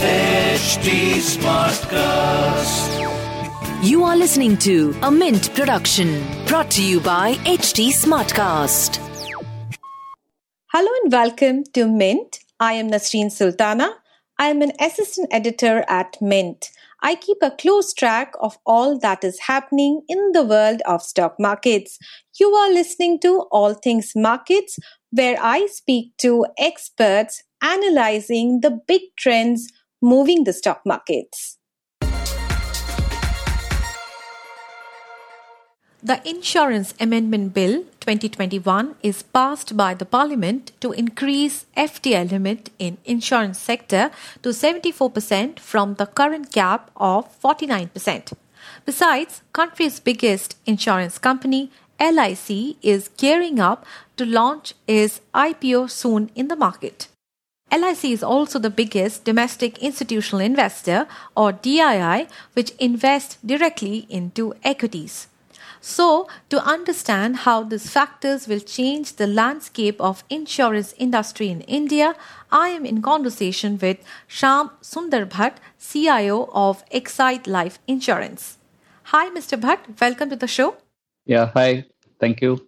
HD Smartcast. You are listening to a Mint production brought to you by HT Smartcast. Hello and welcome to Mint. I am Nasreen Sultana. I am an assistant editor at Mint. I keep a close track of all that is happening in the world of stock markets. You are listening to All Things Markets, where I speak to experts analyzing the big trends moving the stock markets. The Insurance Amendment Bill 2021 is passed by the Parliament to increase FDI limit in insurance sector to 74% from the current cap of 49%. Besides, country's biggest insurance company, LIC, is gearing up to launch its IPO soon in the market. LIC is also the biggest domestic institutional investor, or DII, which invests directly into equities. So, to understand how these factors will change the landscape of insurance industry in India, I am in conversation with Shyam Sundar Bhatt, CIO of Exide Life Insurance. Hi, Mr. Bhatt. Welcome to the show. Yeah, hi. Thank you.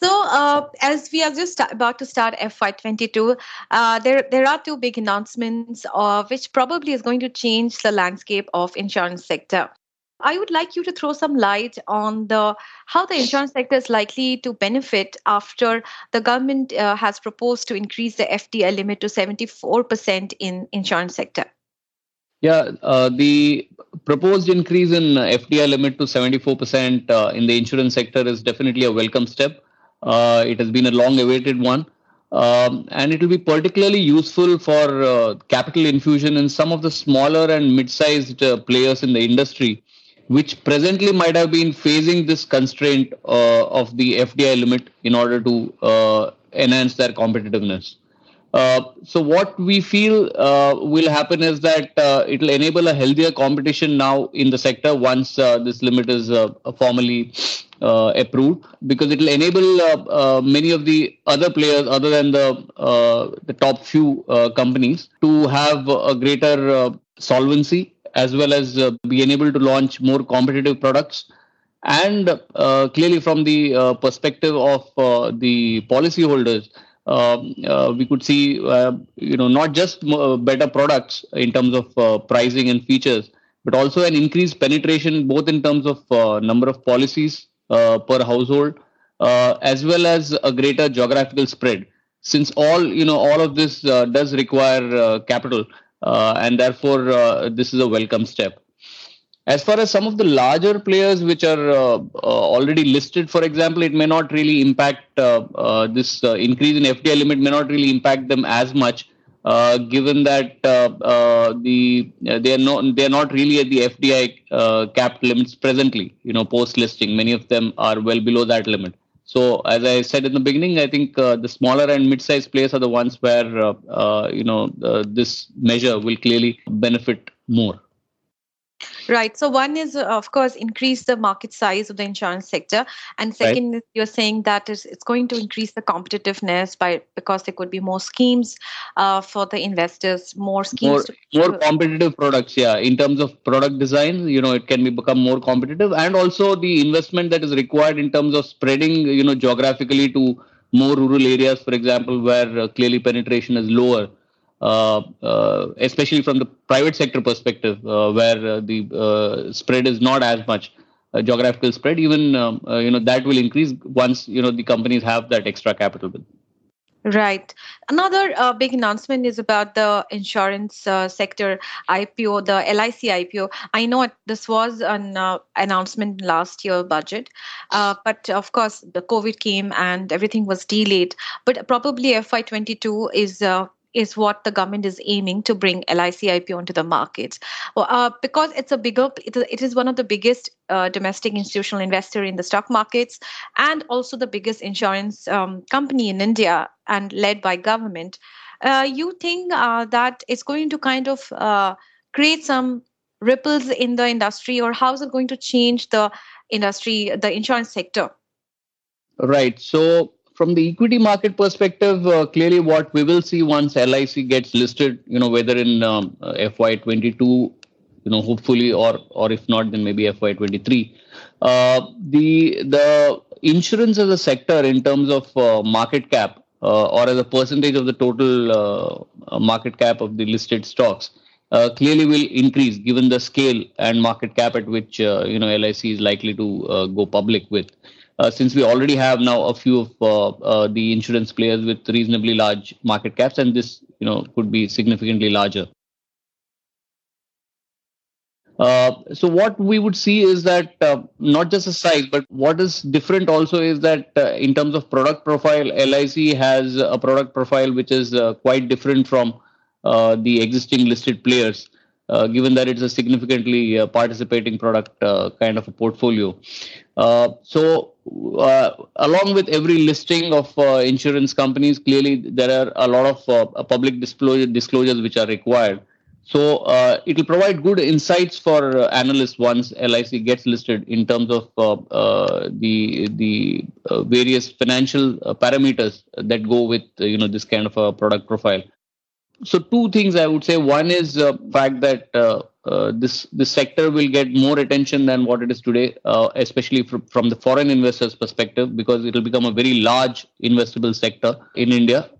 So, as we are just about to start FY22, there are two big announcements, which probably is going to change the landscape of insurance sector. I would like you to throw some light on how the insurance sector is likely to benefit after the government has proposed to increase the FDI limit to 74% in insurance sector. Yeah, the proposed increase in FDI limit to 74% in the insurance sector is definitely a welcome step. It has been a long-awaited one, and it will be particularly useful for capital infusion in some of the smaller and mid-sized players in the industry, which presently might have been facing this constraint of the FDI limit in order to enhance their competitiveness. So what we feel will happen is that it will enable a healthier competition now in the sector once this limit is formally approved, because it will enable many of the other players other than the top few companies to have a greater solvency, as well as being able to launch more competitive products. And clearly from the perspective of the policyholders, we could see not just better products in terms of pricing and features, but also an increased penetration both in terms of number of policies per household, as well as a greater geographical spread, since all of this does require capital, and therefore this is a welcome step. As far as some of the larger players which are already listed, for example, it may not really impact this increase in FDI limit may not really impact them as much, given that they are not really at the FDI cap limits presently. Post-listing, many of them are well below that limit. So, as I said in the beginning, I think the smaller and mid-sized players are the ones where this measure will clearly benefit more. Right. So one is, of course, increase the market size of the insurance sector. And second, right, You're saying that it's going to increase the competitiveness because there could be more schemes for the investors, more schemes. More competitive products, yeah. In terms of product design, it can become more competitive. And also the investment that is required in terms of spreading, geographically to more rural areas, for example, where clearly penetration is lower. Especially from the private sector perspective, where the spread is not as much, geographical spread, even that will increase once the companies have that extra capital. Right. Another big announcement is about the insurance sector IPO, the LIC IPO. I know this was an announcement last year budget, but of course the COVID came and everything was delayed. But probably FY22 is is what the government is aiming to bring LIC IPO onto the market. Because it's a bigger, it is one of the biggest domestic institutional investor in the stock markets, and also the biggest insurance company in India, and led by government. You think that it's going to kind of create some ripples in the industry, or how is it going to change the industry, the insurance sector? Right. So from the equity market perspective, clearly what we will see once LIC gets listed, whether in FY22, hopefully, or if not, then maybe FY23. The insurance as a sector in terms of market cap or as a percentage of the total market cap of the listed stocks clearly will increase given the scale and market cap at which LIC is likely to go public with. Since we already have now a few of the insurance players with reasonably large market caps, and this could be significantly larger. So what we would see is that not just the size, but what is different also is that in terms of product profile, LIC has a product profile which is quite different from the existing listed players, given that it's a significantly participating product kind of a portfolio. So along with every listing of insurance companies, clearly there are a lot of public disclosures which are required. So it will provide good insights for analysts once LIC gets listed in terms of the various financial parameters that go with this kind of a product profile. So two things I would say. One is the fact that this sector will get more attention than what it is today, especially from the foreign investors' perspective, because it will become a very large investable sector in India.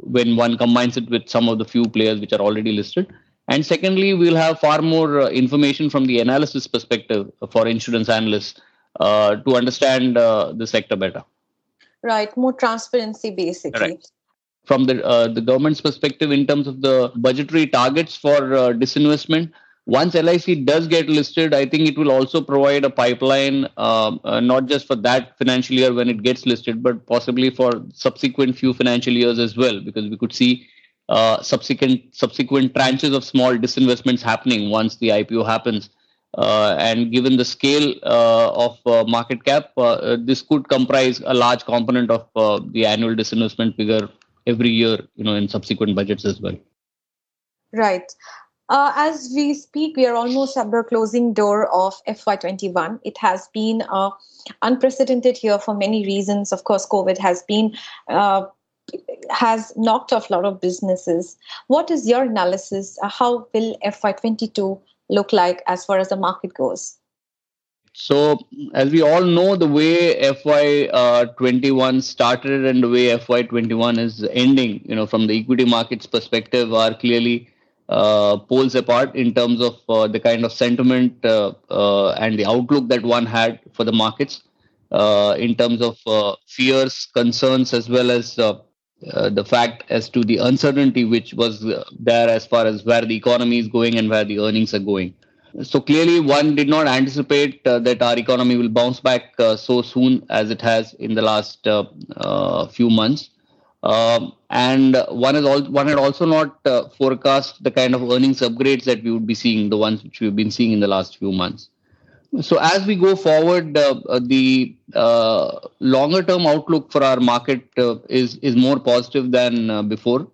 When one combines it with some of the few players which are already listed. And secondly, we'll have far more information from the analysis perspective for insurance analysts to understand the sector better. Right, more transparency basically. Right. From the government's perspective, in terms of the budgetary targets for disinvestment, once LIC does get listed, I think it will also provide a pipeline, not just for that financial year when it gets listed, but possibly for subsequent few financial years as well, because we could see subsequent tranches of small disinvestments happening once the IPO happens. And given the scale of market cap, this could comprise a large component of the annual disinvestment figure every year, in subsequent budgets as well. Right. As we speak, we are almost at the closing door of FY21. It has been unprecedented here for many reasons. Of course, COVID has knocked off a lot of businesses. What is your analysis? How will FY22 look like as far as the market goes? So, as we all know, the way FY21 started and the way FY21 is ending, from the equity markets perspective, are clearly poles apart in terms of the kind of sentiment and the outlook that one had for the markets in terms of fears, concerns, as well as the fact as to the uncertainty which was there as far as where the economy is going and where the earnings are going. So clearly one did not anticipate that our economy will bounce back so soon as it has in the last few months. And one had also not forecast the kind of earnings upgrades that we would be seeing, the ones which we've been seeing in the last few months. So as we go forward, the longer term outlook for our market is more positive than before.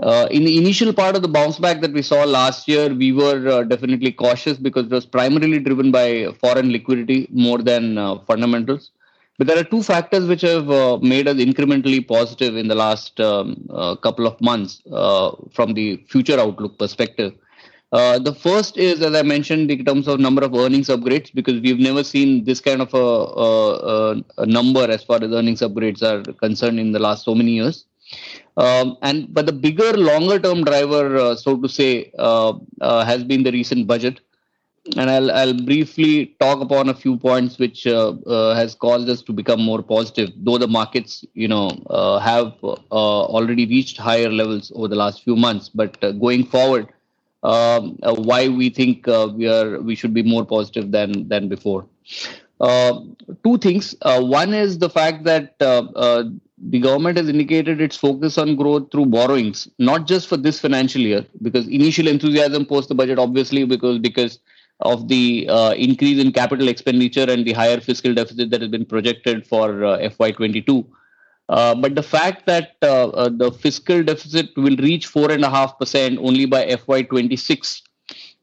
In the initial part of the bounce back that we saw last year, we were definitely cautious because it was primarily driven by foreign liquidity more than fundamentals. But there are two factors which have made us incrementally positive in the last couple of months from the future outlook perspective. The first is, as I mentioned, in terms of number of earnings upgrades, because we've never seen this kind of a number as far as earnings upgrades are concerned in the last so many years. But the bigger, longer-term driver, so to say, has been the recent budget. And I'll briefly talk upon a few points which has caused us to become more positive, though the markets, have already reached higher levels over the last few months. But going forward, why we think we should be more positive than before. Two things. One is the fact that the government has indicated its focus on growth through borrowings, not just for this financial year, because initial enthusiasm post the budget, obviously, because of the increase in capital expenditure and the higher fiscal deficit that has been projected for FY22. But the fact that the fiscal deficit will reach 4.5% only by FY26,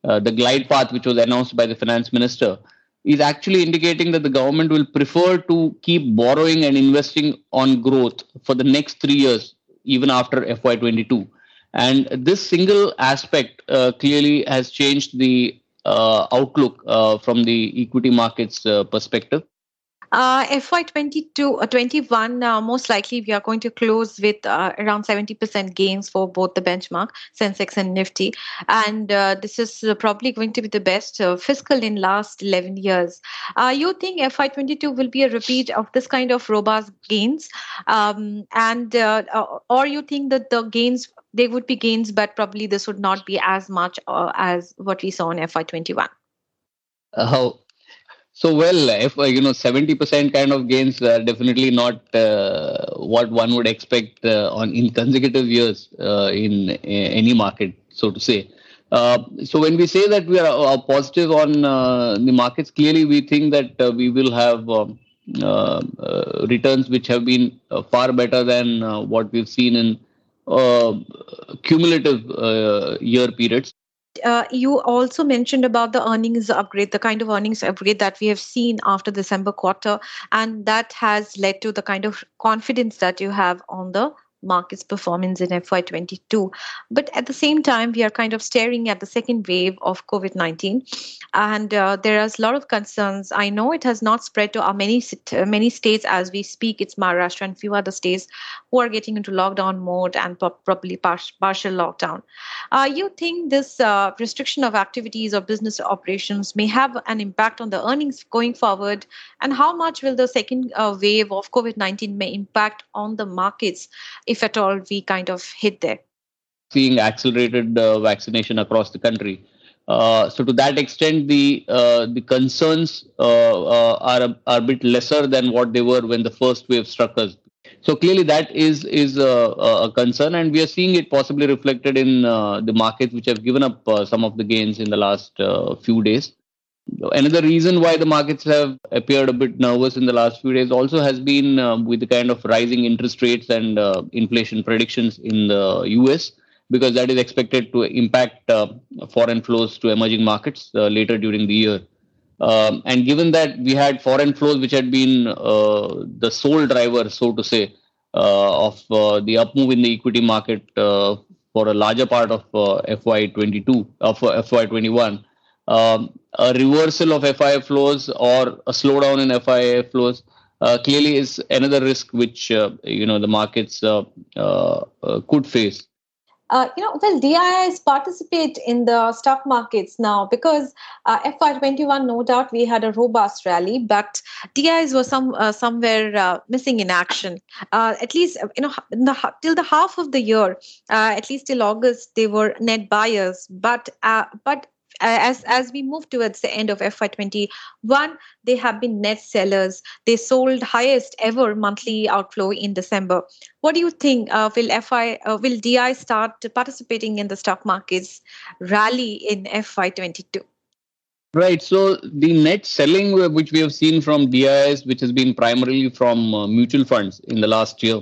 the glide path which was announced by the finance minister, is actually indicating that the government will prefer to keep borrowing and investing on growth for the next 3 years, even after FY22. And this single aspect clearly has changed the outlook from the equity markets perspective. FY22 or 21, most likely we are going to close with around 70% gains for both the benchmark, Sensex and Nifty. And this is probably going to be the best fiscal in last 11 years. You think FY22 will be a repeat of this kind of robust gains? Or you think that the gains, they would be gains, but probably this would not be as much as what we saw in FY21? So, well, if, 70% kind of gains are definitely not what one would expect in consecutive years in any market, so to say. So when we say that we are positive on the markets, clearly we think that we will have returns which have been far better than what we've seen in cumulative year periods. You also mentioned about the earnings upgrade, the kind of earnings upgrade that we have seen after December quarter, and that has led to the kind of confidence that you have on the market's performance in FY22. But at the same time, we are kind of staring at the second wave of COVID-19, and there are a lot of concerns. I know it has not spread to many states as we speak. It's Maharashtra and few other states who are getting into lockdown mode and probably partial lockdown. You think this restriction of activities or business operations may have an impact on the earnings going forward, and how much will the second wave of COVID-19 may impact on the markets, if at all we kind of hit there? Seeing accelerated vaccination across the country. So to that extent, the concerns are a bit lesser than what they were when the first wave struck us. So clearly that is a concern, and we are seeing it possibly reflected in the markets which have given up some of the gains in the last few days. Another reason why the markets have appeared a bit nervous in the last few days also has been with the kind of rising interest rates and inflation predictions in the US, because that is expected to impact foreign flows to emerging markets later during the year. And given that we had foreign flows which had been the sole driver, so to say, of the up move in the equity market for a larger part of FY22, of FY21, a reversal of FII flows or a slowdown in FII flows clearly is another risk which the markets could face. DIIs participate in the stock markets now because FY21, no doubt, we had a robust rally, but DIIs were somewhere missing in action. At least, till the half of the year, at least till August, they were net buyers. But as we move towards the end of FY21, they have been net sellers. They sold highest ever monthly outflow in December. What do you think? Will DI start participating in the stock markets rally in FY22? Right. So the net selling which we have seen from DIs, which has been primarily from mutual funds in the last year,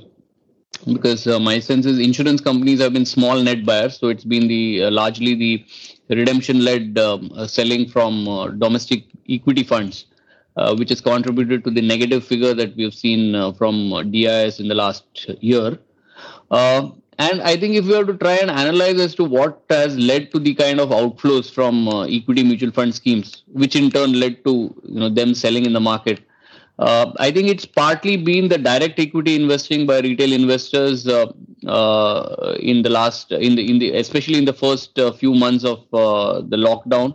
because my sense is insurance companies have been small net buyers. So it's been largely the redemption-led selling from domestic equity funds, which has contributed to the negative figure that we have seen from DIIs in the last year. And I think if we have to try and analyze as to what has led to the kind of outflows from equity mutual fund schemes, which in turn led to them selling in the market, I think it's partly been the direct equity investing by retail investors especially in the first few months of the lockdown.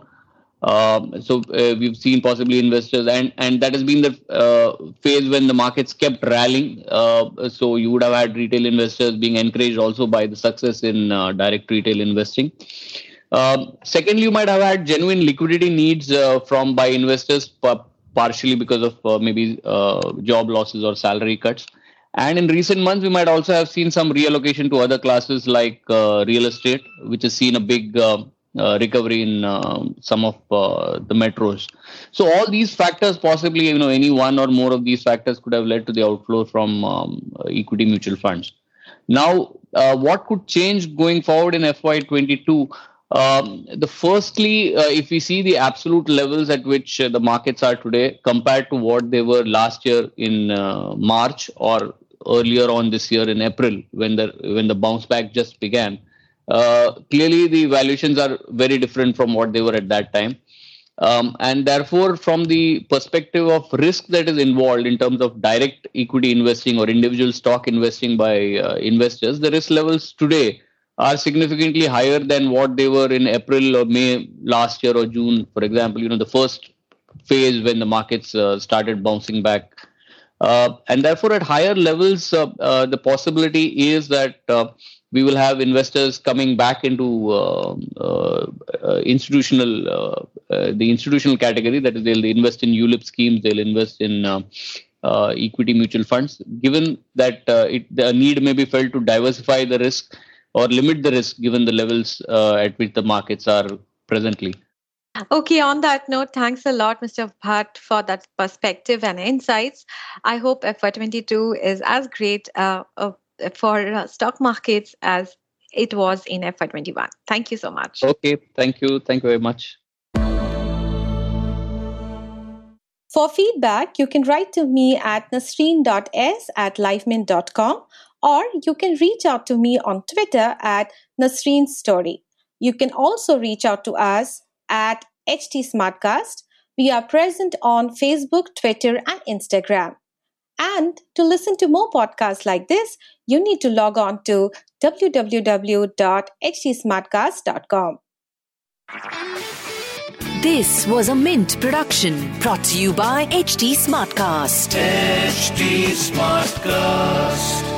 So we've seen possibly investors, and that has been the phase when the markets kept rallying. So you would have had retail investors being encouraged also by the success in direct retail investing. Secondly, you might have had genuine liquidity needs by investors, partially because of maybe job losses or salary cuts. And in recent months, we might also have seen some reallocation to other classes like real estate, which has seen a big recovery in some of the metros. So all these factors, possibly, any one or more of these factors could have led to the outflow from equity mutual funds. Now, what could change going forward in FY22? Firstly, if we see the absolute levels at which the markets are today compared to what they were last year in March or earlier on this year in April, when the bounce back just began, clearly the valuations are very different from what they were at that time. And therefore, from the perspective of risk that is involved in terms of direct equity investing or individual stock investing by investors, the risk levels today are significantly higher than what they were in April or May last year or June, for example, the first phase when the markets started bouncing back. And therefore, at higher levels, the possibility is that we will have investors coming back into the institutional category. That is, they'll invest in ULIP schemes, they'll invest in equity mutual funds, given that the need may be felt to diversify the risk or limit the risk given the levels at which the markets are presently. Okay, on that note, thanks a lot, Mr. Bhatt, for that perspective and insights. I hope FY22 is as great for stock markets as it was in FY21. Thank you so much. Okay, thank you. Thank you very much. For feedback, you can write to me at nasreen.s@lifemint.com. Or you can reach out to me on Twitter at Nasreen Story. You can also reach out to us at HT Smartcast. We are present on Facebook, Twitter, and Instagram. And to listen to more podcasts like this, you need to log on to www.htsmartcast.com. This was a Mint production brought to you by HT Smartcast. HT Smartcast.